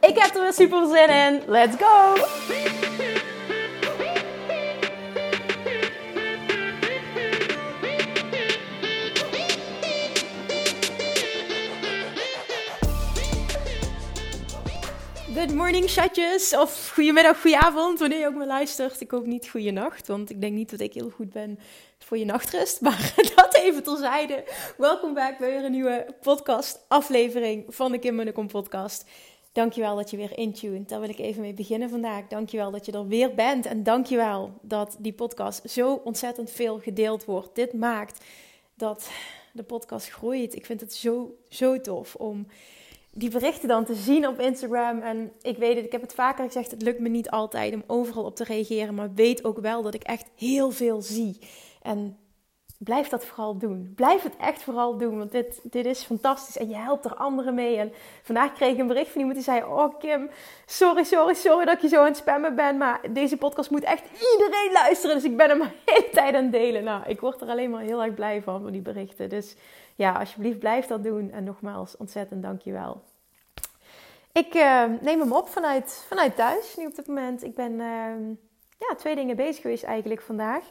Ik heb er weer super zin in. Let's go! Good morning, schatjes. Of goedemiddag, goedenavond, wanneer je ook me luistert. Ik hoop niet goeienacht, want ik denk niet dat ik heel goed ben voor je nachtrust. Maar dat even terzijde. Welkom back bij weer een nieuwe podcast aflevering van de Kim Munnecom podcast. Dankjewel dat je weer intuned. Daar wil ik even mee beginnen vandaag. Dankjewel dat je er weer bent. En dankjewel dat die podcast zo ontzettend veel gedeeld wordt. Dit maakt dat de podcast groeit. Ik vind het zo tof om die berichten dan te zien op Instagram. En ik weet het, ik heb het vaker gezegd, het lukt me niet altijd om overal op te reageren. Maar weet ook wel dat ik echt heel veel zie. En blijf dat vooral doen. Blijf het echt vooral doen, want dit is fantastisch. En je helpt er anderen mee. En vandaag kreeg ik een bericht van iemand die zei: oh Kim, sorry dat ik je zo aan het spammen ben. Maar deze podcast moet echt iedereen luisteren. Dus ik ben hem de hele tijd aan het delen. Nou, ik word er alleen maar heel erg blij van die berichten. Dus ja, alsjeblieft blijf dat doen. En nogmaals, ontzettend dankjewel. Ik neem hem op vanuit thuis nu op dit moment. Ik ben twee dingen bezig geweest eigenlijk vandaag.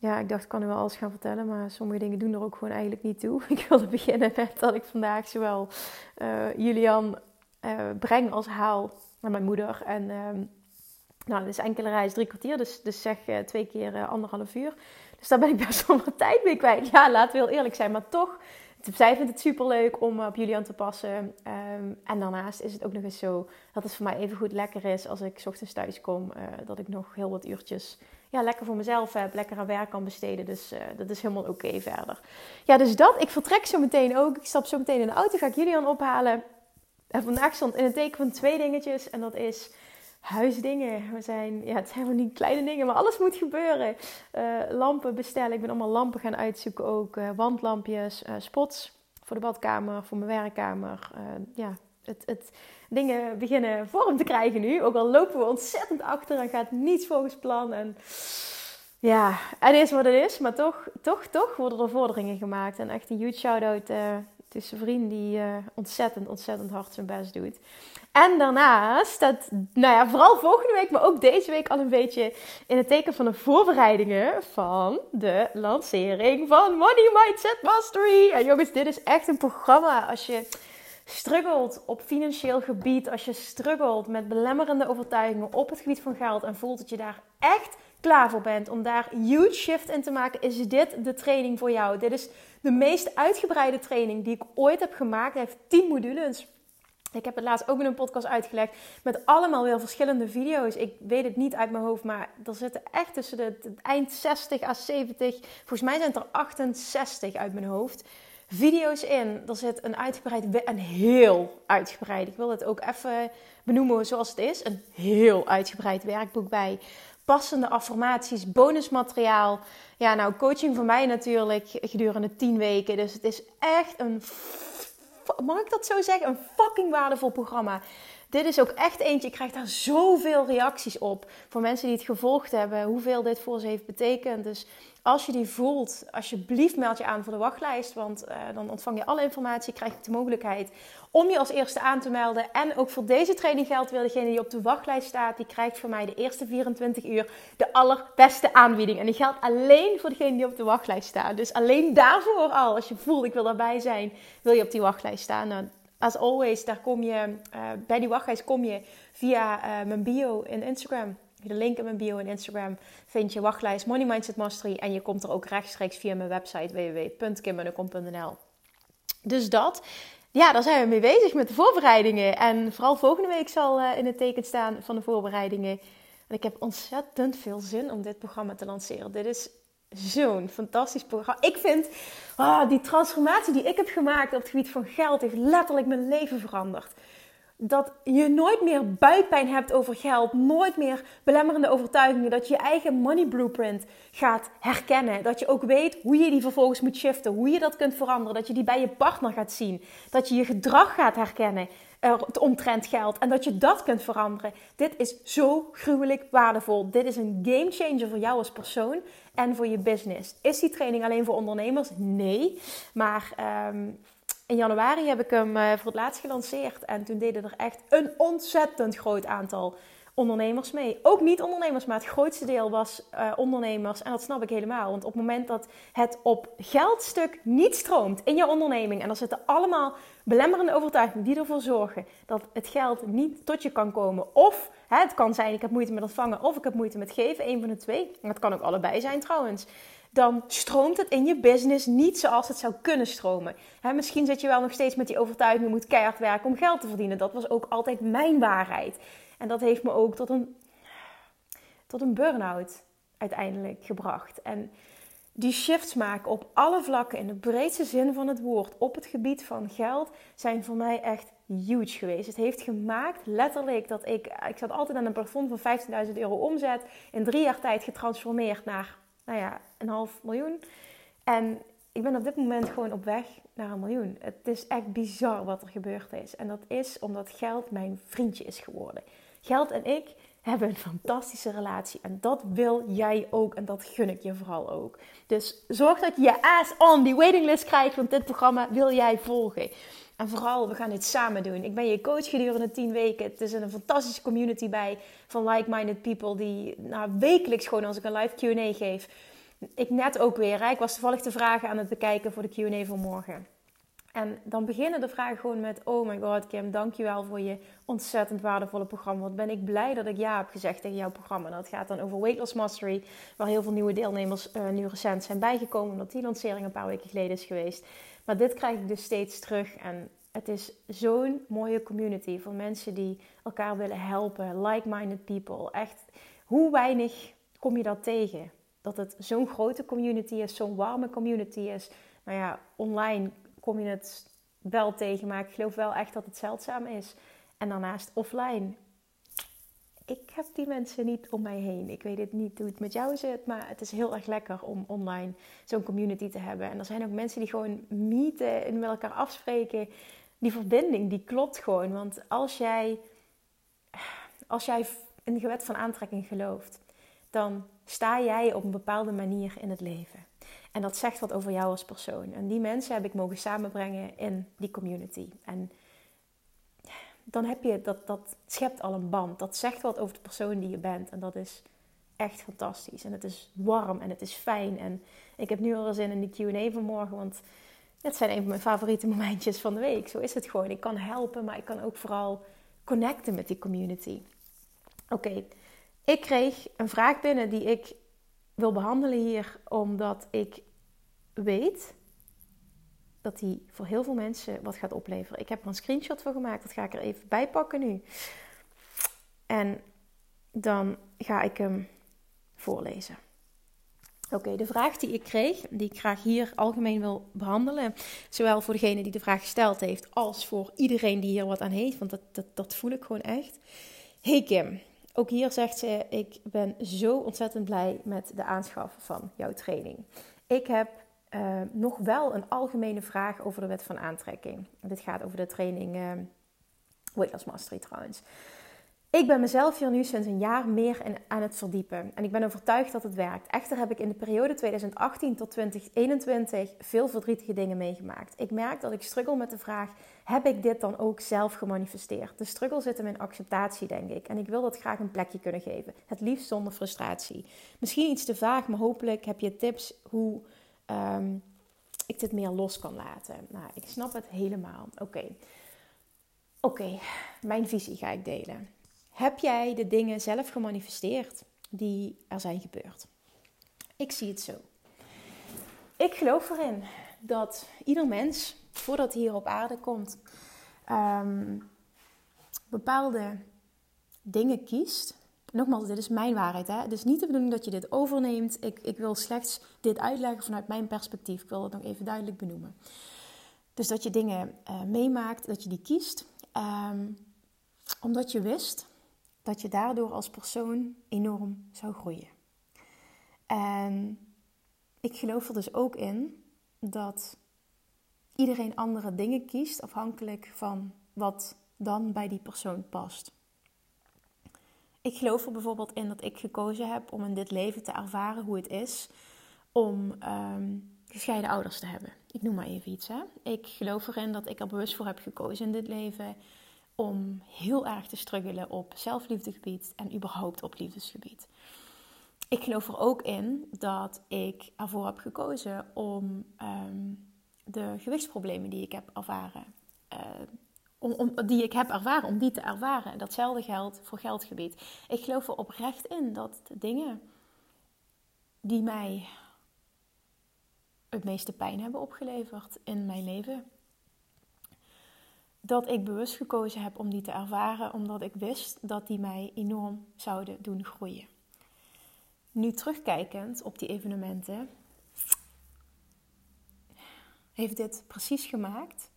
Ja, ik dacht, ik kan u wel alles gaan vertellen, maar sommige dingen doen er ook gewoon eigenlijk niet toe. Ik wilde beginnen met dat ik vandaag zowel Julian breng als haal naar mijn moeder. En dat is enkele reis 3 kwartier, dus zeg 2 keer 1,5 uur. Dus daar ben ik best wel wat tijd mee kwijt. Ja, laten we heel eerlijk zijn, maar toch, zij vindt het superleuk om op Julian te passen. En daarnaast is het ook nog eens zo dat het voor mij even goed lekker is als ik 's ochtends thuis kom, dat ik nog heel wat uurtjes lekker voor mezelf heb, lekker aan werk kan besteden. Dus dat is helemaal oké verder. Ja, dus dat. Ik vertrek zo meteen ook. Ik stap zo meteen in de auto, ga ik Julian ophalen. En vandaag stond in het teken van 2 dingetjes. En dat is huisdingen. Het zijn wel niet kleine dingen, maar alles moet gebeuren. Lampen bestellen. Ik ben allemaal lampen gaan uitzoeken ook. Wandlampjes, spots voor de badkamer, voor mijn werkkamer. Dingen beginnen vorm te krijgen nu. Ook al lopen we ontzettend achter en gaat niets volgens plan. En is wat het is. Maar toch worden er vorderingen gemaakt. En echt een huge shout-out tussen vrienden die ontzettend hard zijn best doet. En daarnaast, dat vooral volgende week, maar ook deze week al een beetje in het teken van de voorbereidingen van de lancering van Money Mindset Mastery. En jongens, dit is echt een programma als je struggelt op financieel gebied, als je struggelt met belemmerende overtuigingen op het gebied van geld en voelt dat je daar echt klaar voor bent om daar een huge shift in te maken, is dit de training voor jou. Dit is de meest uitgebreide training die ik ooit heb gemaakt. Hij heeft 10 modules. Ik heb het laatst ook in een podcast uitgelegd met allemaal weer verschillende video's. Ik weet het niet uit mijn hoofd, maar er zitten echt tussen de eind 60 à 70, volgens mij zijn het er 68 uit mijn hoofd, video's in. Er zit een heel uitgebreid, ik wil het ook even benoemen zoals het is, een heel uitgebreid werkboek bij. Passende affirmaties, bonusmateriaal. Ja, nou, coaching voor mij natuurlijk gedurende 10 weken. Dus het is echt een, mag ik dat zo zeggen? Een fucking waardevol programma. Dit is ook echt eentje, ik krijg daar zoveel reacties op. Voor mensen die het gevolgd hebben, hoeveel dit voor ze heeft betekend. Dus als je die voelt, alsjeblieft meld je aan voor de wachtlijst. Want dan ontvang je alle informatie, krijg je de mogelijkheid om je als eerste aan te melden. En ook voor deze training geldt weer, degene die op de wachtlijst staat, die krijgt van mij de eerste 24 uur de allerbeste aanbieding. En die geldt alleen voor degene die op de wachtlijst staat. Dus alleen daarvoor al, als je voelt, ik wil daarbij zijn, wil je op die wachtlijst staan. Nou, as always, daar kom je, bij die wachtlijst kom je via mijn bio in Instagram. De link in mijn bio en Instagram vind je wachtlijst Money Mindset Mastery. En je komt er ook rechtstreeks via mijn website www.kimmunnecom.nl. Dus dat. Ja, daar zijn we mee bezig met de voorbereidingen. En vooral volgende week zal in het teken staan van de voorbereidingen. En ik heb ontzettend veel zin om dit programma te lanceren. Dit is zo'n fantastisch programma. Ik vind die transformatie die ik heb gemaakt op het gebied van geld heeft letterlijk mijn leven veranderd. dat je nooit meer buikpijn hebt over geld, nooit meer belemmerende overtuigingen, dat je je eigen money blueprint gaat herkennen, dat je ook weet hoe je die vervolgens moet shiften, hoe je dat kunt veranderen, dat je die bij je partner gaat zien, dat je je gedrag gaat herkennen omtrent geld en dat je dat kunt veranderen. Dit is zo gruwelijk waardevol. Dit is een game changer voor jou als persoon en voor je business. Is die training alleen voor ondernemers? Nee, maar in januari heb ik hem voor het laatst gelanceerd. En toen deden er echt een ontzettend groot aantal ondernemers mee. Ook niet ondernemers, maar het grootste deel was ondernemers. En dat snap ik helemaal. Want op het moment dat het op geldstuk niet stroomt in jouw onderneming. En er zitten allemaal belemmerende overtuigingen die ervoor zorgen dat het geld niet tot je kan komen. Of het kan zijn ik heb moeite met ontvangen of ik heb moeite met geven. Eén van de twee. En dat kan ook allebei zijn trouwens. Dan stroomt het in je business niet zoals het zou kunnen stromen. Misschien zit je wel nog steeds met die overtuiging, je moet keihard werken om geld te verdienen. Dat was ook altijd mijn waarheid. En dat heeft me ook tot een burn-out uiteindelijk gebracht. En die shifts maken op alle vlakken, in de breedste zin van het woord, op het gebied van geld, zijn voor mij echt huge geweest. Het heeft gemaakt letterlijk dat ik zat altijd aan een plafond van €15.000 omzet, in 3 jaar tijd getransformeerd naar... €500.000. En ik ben op dit moment gewoon op weg naar €1 miljoen. Het is echt bizar wat er gebeurd is. En dat is omdat geld mijn vriendje is geworden. Geld en ik hebben een fantastische relatie. En dat wil jij ook. En dat gun ik je vooral ook. Dus zorg dat je je ass on die waitinglist krijgt. Want dit programma wil jij volgen. En vooral, we gaan dit samen doen. Ik ben je coach gedurende 10 weken. Het is een fantastische community bij van like-minded people die wekelijks gewoon als ik een live Q&A geef. Ik net ook weer. Ik was toevallig de vragen aan het bekijken voor de Q&A van morgen. En dan beginnen de vragen gewoon met, oh my god Kim, dankjewel voor je ontzettend waardevolle programma. Wat ben ik blij dat ik ja heb gezegd tegen jouw programma. Dat gaat dan over Weight Loss Mastery, waar heel veel nieuwe deelnemers nu recent zijn bijgekomen. Omdat die lancering een paar weken geleden is geweest. Maar dit krijg ik dus steeds terug en het is zo'n mooie community van mensen die elkaar willen helpen. Like-minded people. Echt, hoe weinig kom je dat tegen? Dat het zo'n grote community is, zo'n warme community is. Online kom je het wel tegen, maar ik geloof wel echt dat het zeldzaam is. En daarnaast offline. Ik heb die mensen niet om mij heen. Ik weet het niet hoe het met jou zit, maar het is heel erg lekker om online zo'n community te hebben. En er zijn ook mensen die gewoon meeten en met elkaar afspreken. Die verbinding, die klopt gewoon. Want als jij in de wet van aantrekking gelooft, dan sta jij op een bepaalde manier in het leven. En dat zegt wat over jou als persoon. En die mensen heb ik mogen samenbrengen in die community. En dan heb je dat schept al een band. Dat zegt wat over de persoon die je bent. En dat is echt fantastisch. En het is warm en het is fijn. En ik heb nu al zin in de Q&A vanmorgen, want het zijn een van mijn favoriete momentjes van de week. Zo is het gewoon. Ik kan helpen, maar ik kan ook vooral connecten met die community. Oké, ik kreeg een vraag binnen die ik wil behandelen hier, omdat ik weet dat die voor heel veel mensen wat gaat opleveren. Ik heb er een screenshot van gemaakt. Dat ga ik er even bij pakken nu. En dan ga ik hem voorlezen. Oké, de vraag die ik kreeg, die ik graag hier algemeen wil behandelen. Zowel voor degene die de vraag gesteld heeft, als voor iedereen die hier wat aan heeft. Want dat voel ik gewoon echt. Hey Kim, ook hier zegt ze, ik ben zo ontzettend blij met de aanschaf van jouw training. Ik heb nog wel een algemene vraag over de wet van aantrekking. Dit gaat over de training Weight Loss Mastery trouwens. Ik ben mezelf hier nu sinds een jaar meer aan het verdiepen. En ik ben overtuigd dat het werkt. Echter heb ik in de periode 2018 tot 2021 veel verdrietige dingen meegemaakt. Ik merk dat ik struggle met de vraag, heb ik dit dan ook zelf gemanifesteerd? De struggle zit hem in acceptatie, denk ik. En ik wil dat graag een plekje kunnen geven. Het liefst zonder frustratie. Misschien iets te vaag, maar hopelijk heb je tips hoe ik dit meer los kan laten. Ik snap het helemaal. Oké, mijn visie ga ik delen. Heb jij de dingen zelf gemanifesteerd die er zijn gebeurd? Ik zie het zo. Ik geloof erin dat ieder mens, voordat hij hier op aarde komt, bepaalde dingen kiest. Nogmaals, dit is mijn waarheid. Hè? Het is niet de bedoeling dat je dit overneemt. Ik wil slechts dit uitleggen vanuit mijn perspectief. Ik wil dat nog even duidelijk benoemen. Dus dat je dingen meemaakt, dat je die kiest. Omdat je wist dat je daardoor als persoon enorm zou groeien. En ik geloof er dus ook in dat iedereen andere dingen kiest afhankelijk van wat dan bij die persoon past. Ik geloof er bijvoorbeeld in dat ik gekozen heb om in dit leven te ervaren hoe het is om gescheiden ouders te hebben. Ik noem maar even iets. Ik geloof erin dat ik er bewust voor heb gekozen in dit leven om heel erg te struggelen op zelfliefdegebied en überhaupt op liefdesgebied. Ik geloof er ook in dat ik ervoor heb gekozen om de gewichtsproblemen die ik heb ervaren, om die te ervaren. Datzelfde geldt voor geldgebied. Ik geloof er oprecht in dat de dingen die mij het meeste pijn hebben opgeleverd in mijn leven, dat ik bewust gekozen heb om die te ervaren, omdat ik wist dat die mij enorm zouden doen groeien. Nu terugkijkend op die evenementen, heeft dit precies gemaakt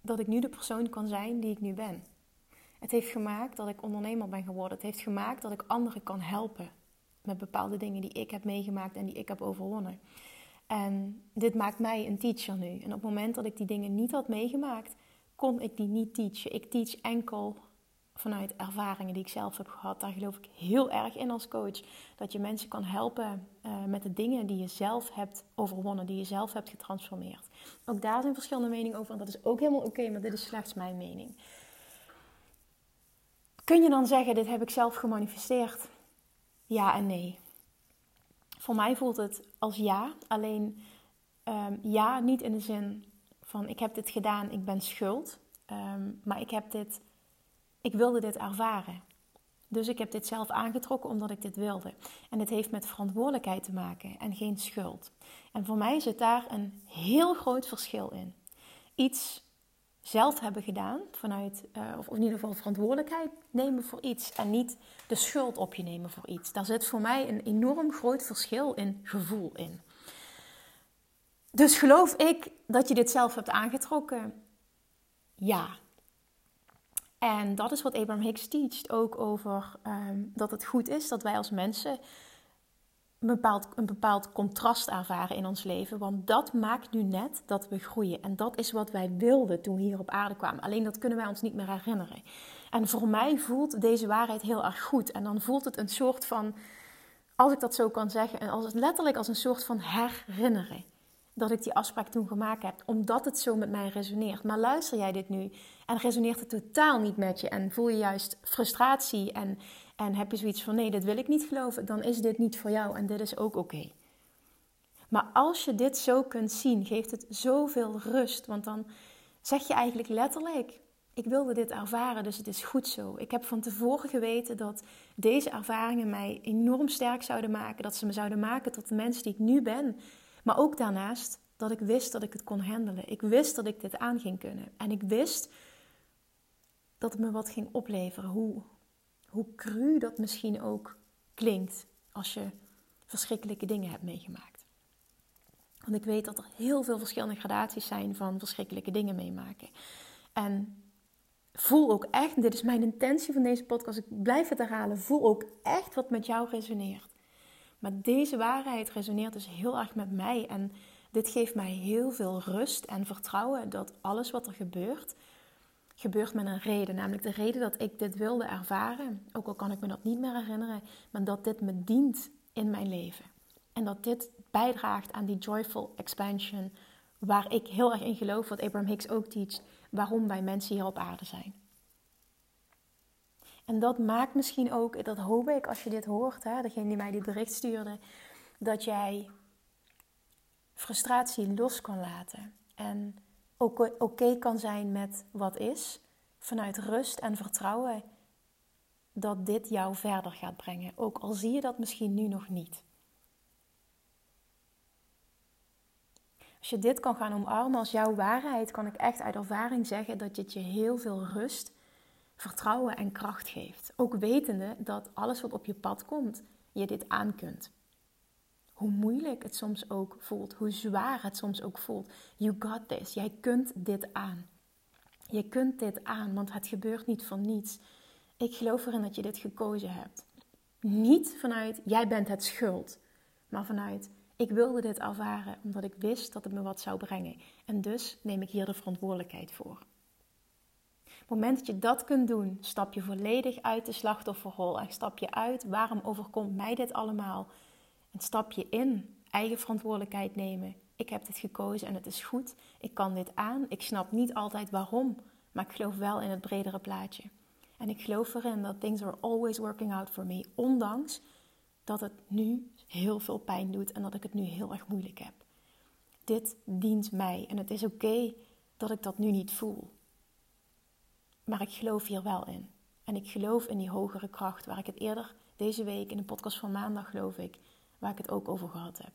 dat ik nu de persoon kan zijn die ik nu ben. Het heeft gemaakt dat ik ondernemer ben geworden. Het heeft gemaakt dat ik anderen kan helpen met bepaalde dingen die ik heb meegemaakt en die ik heb overwonnen. En dit maakt mij een teacher nu. En op het moment dat ik die dingen niet had meegemaakt, kon ik die niet teachen. Ik teach enkel vanuit ervaringen die ik zelf heb gehad. Daar geloof ik heel erg in als coach. Dat je mensen kan helpen met de dingen die je zelf hebt overwonnen. Die je zelf hebt getransformeerd. Ook daar zijn verschillende meningen over. En dat is ook helemaal oké, maar dit is slechts mijn mening. Kun je dan zeggen, dit heb ik zelf gemanifesteerd? Ja en nee. Voor mij voelt het als ja. Alleen ja niet in de zin van ik heb dit gedaan, ik ben schuld. Maar ik wilde dit ervaren. Dus ik heb dit zelf aangetrokken omdat ik dit wilde. En dit heeft met verantwoordelijkheid te maken en geen schuld. En voor mij zit daar een heel groot verschil in. Iets zelf hebben gedaan, vanuit, of in ieder geval verantwoordelijkheid nemen voor iets en niet de schuld op je nemen voor iets. Daar zit voor mij een enorm groot verschil in gevoel in. Dus geloof ik dat je dit zelf hebt aangetrokken? Ja. En dat is wat Abraham Hicks teacht, ook over dat het goed is dat wij als mensen een bepaald contrast ervaren in ons leven. Want dat maakt nu net dat we groeien. En dat is wat wij wilden toen we hier op aarde kwamen. Alleen dat kunnen wij ons niet meer herinneren. En voor mij voelt deze waarheid heel erg goed. En dan voelt het een soort van, als ik dat zo kan zeggen, en als het letterlijk als een soort van herinneren. Dat ik die afspraak toen gemaakt heb, omdat het zo met mij resoneert. Maar luister jij dit nu en resoneert het totaal niet met je en voel je juist frustratie en heb je zoiets van nee, dit wil ik niet geloven, dan is dit niet voor jou en dit is ook oké. Maar als je dit zo kunt zien, geeft het zoveel rust, want dan zeg je eigenlijk letterlijk, ik wilde dit ervaren, dus het is goed zo. Ik heb van tevoren geweten dat deze ervaringen mij enorm sterk zouden maken, dat ze me zouden maken tot de mens die ik nu ben. Maar ook daarnaast dat ik wist dat ik het kon handelen. Ik wist dat ik dit aan ging kunnen. En ik wist dat het me wat ging opleveren. Hoe cru dat misschien ook klinkt als je verschrikkelijke dingen hebt meegemaakt. Want ik weet dat er heel veel verschillende gradaties zijn van verschrikkelijke dingen meemaken. En voel ook echt, dit is mijn intentie van deze podcast, ik blijf het herhalen. Voel ook echt wat met jou resoneert. Maar deze waarheid resoneert dus heel erg met mij. En dit geeft mij heel veel rust en vertrouwen dat alles wat er gebeurt, gebeurt met een reden. Namelijk de reden dat ik dit wilde ervaren, ook al kan ik me dat niet meer herinneren, maar dat dit me dient in mijn leven. En dat dit bijdraagt aan die joyful expansion waar ik heel erg in geloof, wat Abraham Hicks ook teacht, waarom wij mensen hier op aarde zijn. En dat maakt misschien ook, dat hoop ik als je dit hoort, degene die mij dit bericht stuurde, dat jij frustratie los kan laten. En oké kan zijn met wat is, vanuit rust en vertrouwen, dat dit jou verder gaat brengen. Ook al zie je dat misschien nu nog niet. Als je dit kan gaan omarmen als jouw waarheid, kan ik echt uit ervaring zeggen dat dit je heel veel rust, vertrouwen en kracht geeft. Ook wetende dat alles wat op je pad komt, je dit aan kunt. Hoe moeilijk het soms ook voelt. Hoe zwaar het soms ook voelt. You got this. Jij kunt dit aan. Je kunt dit aan, want het gebeurt niet voor niets. Ik geloof erin dat je dit gekozen hebt. Niet vanuit, jij bent het schuld. Maar vanuit, ik wilde dit ervaren, omdat ik wist dat het me wat zou brengen. En dus neem ik hier de verantwoordelijkheid voor. Op het moment dat je dat kunt doen, stap je volledig uit de slachtofferrol. En stap je uit, waarom overkomt mij dit allemaal? En stap je in, eigen verantwoordelijkheid nemen. Ik heb dit gekozen en het is goed. Ik kan dit aan. Ik snap niet altijd waarom. Maar ik geloof wel in het bredere plaatje. En ik geloof erin dat things are always working out for me. Ondanks dat het nu heel veel pijn doet en dat ik het nu heel erg moeilijk heb. Dit dient mij en het is oké dat ik dat nu niet voel. Maar ik geloof hier wel in. En ik geloof in die hogere kracht waar ik het eerder deze week in de podcast van maandag geloof ik, waar ik het ook over gehad heb.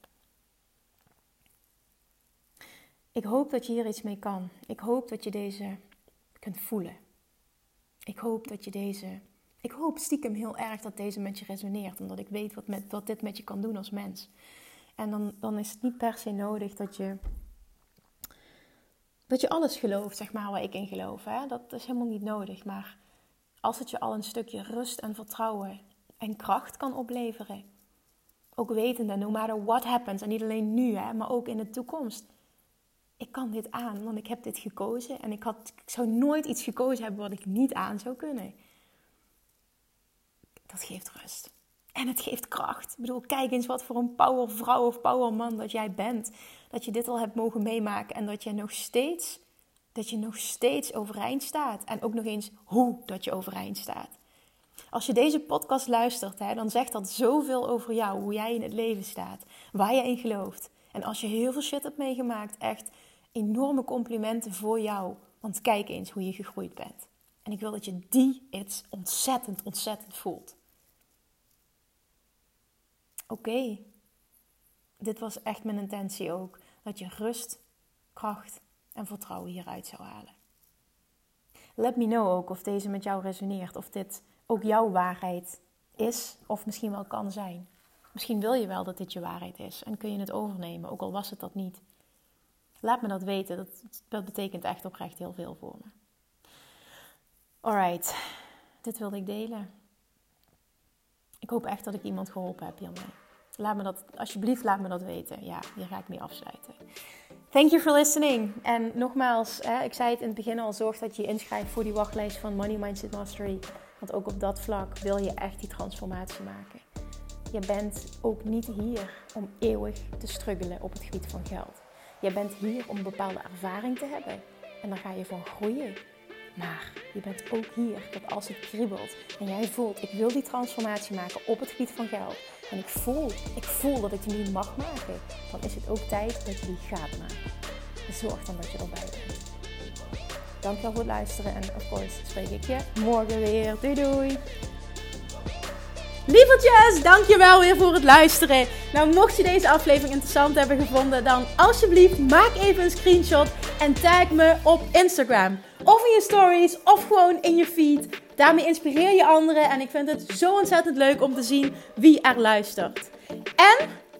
Ik hoop dat je hier iets mee kan. Ik hoop dat je deze kunt voelen. Ik hoop stiekem heel erg dat deze met je resoneert. Omdat ik weet wat dit met je kan doen als mens. En dan is het niet per se nodig dat je alles gelooft, zeg maar, waar ik in geloof. Hè? Dat is helemaal niet nodig. Maar als het je al een stukje rust en vertrouwen en kracht kan opleveren. Ook wetende, no matter what happens. En niet alleen nu, hè, maar ook in de toekomst. Ik kan dit aan, want ik heb dit gekozen. En ik zou nooit iets gekozen hebben wat ik niet aan zou kunnen. Dat geeft rust. En het geeft kracht. Ik bedoel, kijk eens wat voor een powervrouw of powerman dat jij bent. Dat je dit al hebt mogen meemaken. En dat je nog steeds overeind staat. En ook nog eens hoe dat je overeind staat. Als je deze podcast luistert, hè, dan zegt dat zoveel over jou. Hoe jij in het leven staat. Waar jij in gelooft. En als je heel veel shit hebt meegemaakt, echt enorme complimenten voor jou. Want kijk eens hoe je gegroeid bent. En ik wil dat je die iets ontzettend, ontzettend voelt. Oké. Dit was echt mijn intentie ook. Dat je rust, kracht en vertrouwen hieruit zou halen. Let me know ook of deze met jou resoneert. Of dit ook jouw waarheid is of misschien wel kan zijn. Misschien wil je wel dat dit je waarheid is en kun je het overnemen, ook al was het dat niet. Laat me dat weten, dat betekent echt oprecht heel veel voor me. Alright, dit wilde ik delen. Ik hoop echt dat ik iemand geholpen heb hiermee. Alsjeblieft laat me dat weten. Ja, hier ga ik mee afsluiten. Thank you for listening. En nogmaals, ik zei het in het begin al, zorg dat je je inschrijft voor die wachtlijst van Money Mindset Mastery. Want ook op dat vlak wil je echt die transformatie maken. Je bent ook niet hier om eeuwig te struggelen op het gebied van geld. Je bent hier om een bepaalde ervaring te hebben. En daar ga je van groeien. Maar je bent ook hier dat als het kriebelt en jij voelt, ik wil die transformatie maken op het gebied van geld. En ik voel dat ik die nu mag maken. Dan is het ook tijd dat je die gaat maken. Zorg dan dat je erbij bent. Dankjewel voor het luisteren en of course spreek ik je morgen weer. Doei doei! Lievertjes, dankjewel weer voor het luisteren. Nou, mocht je deze aflevering interessant hebben gevonden, dan alsjeblieft maak even een screenshot en tag me op Instagram. Of in je stories, of gewoon in je feed. Daarmee inspireer je anderen en ik vind het zo ontzettend leuk om te zien wie er luistert. En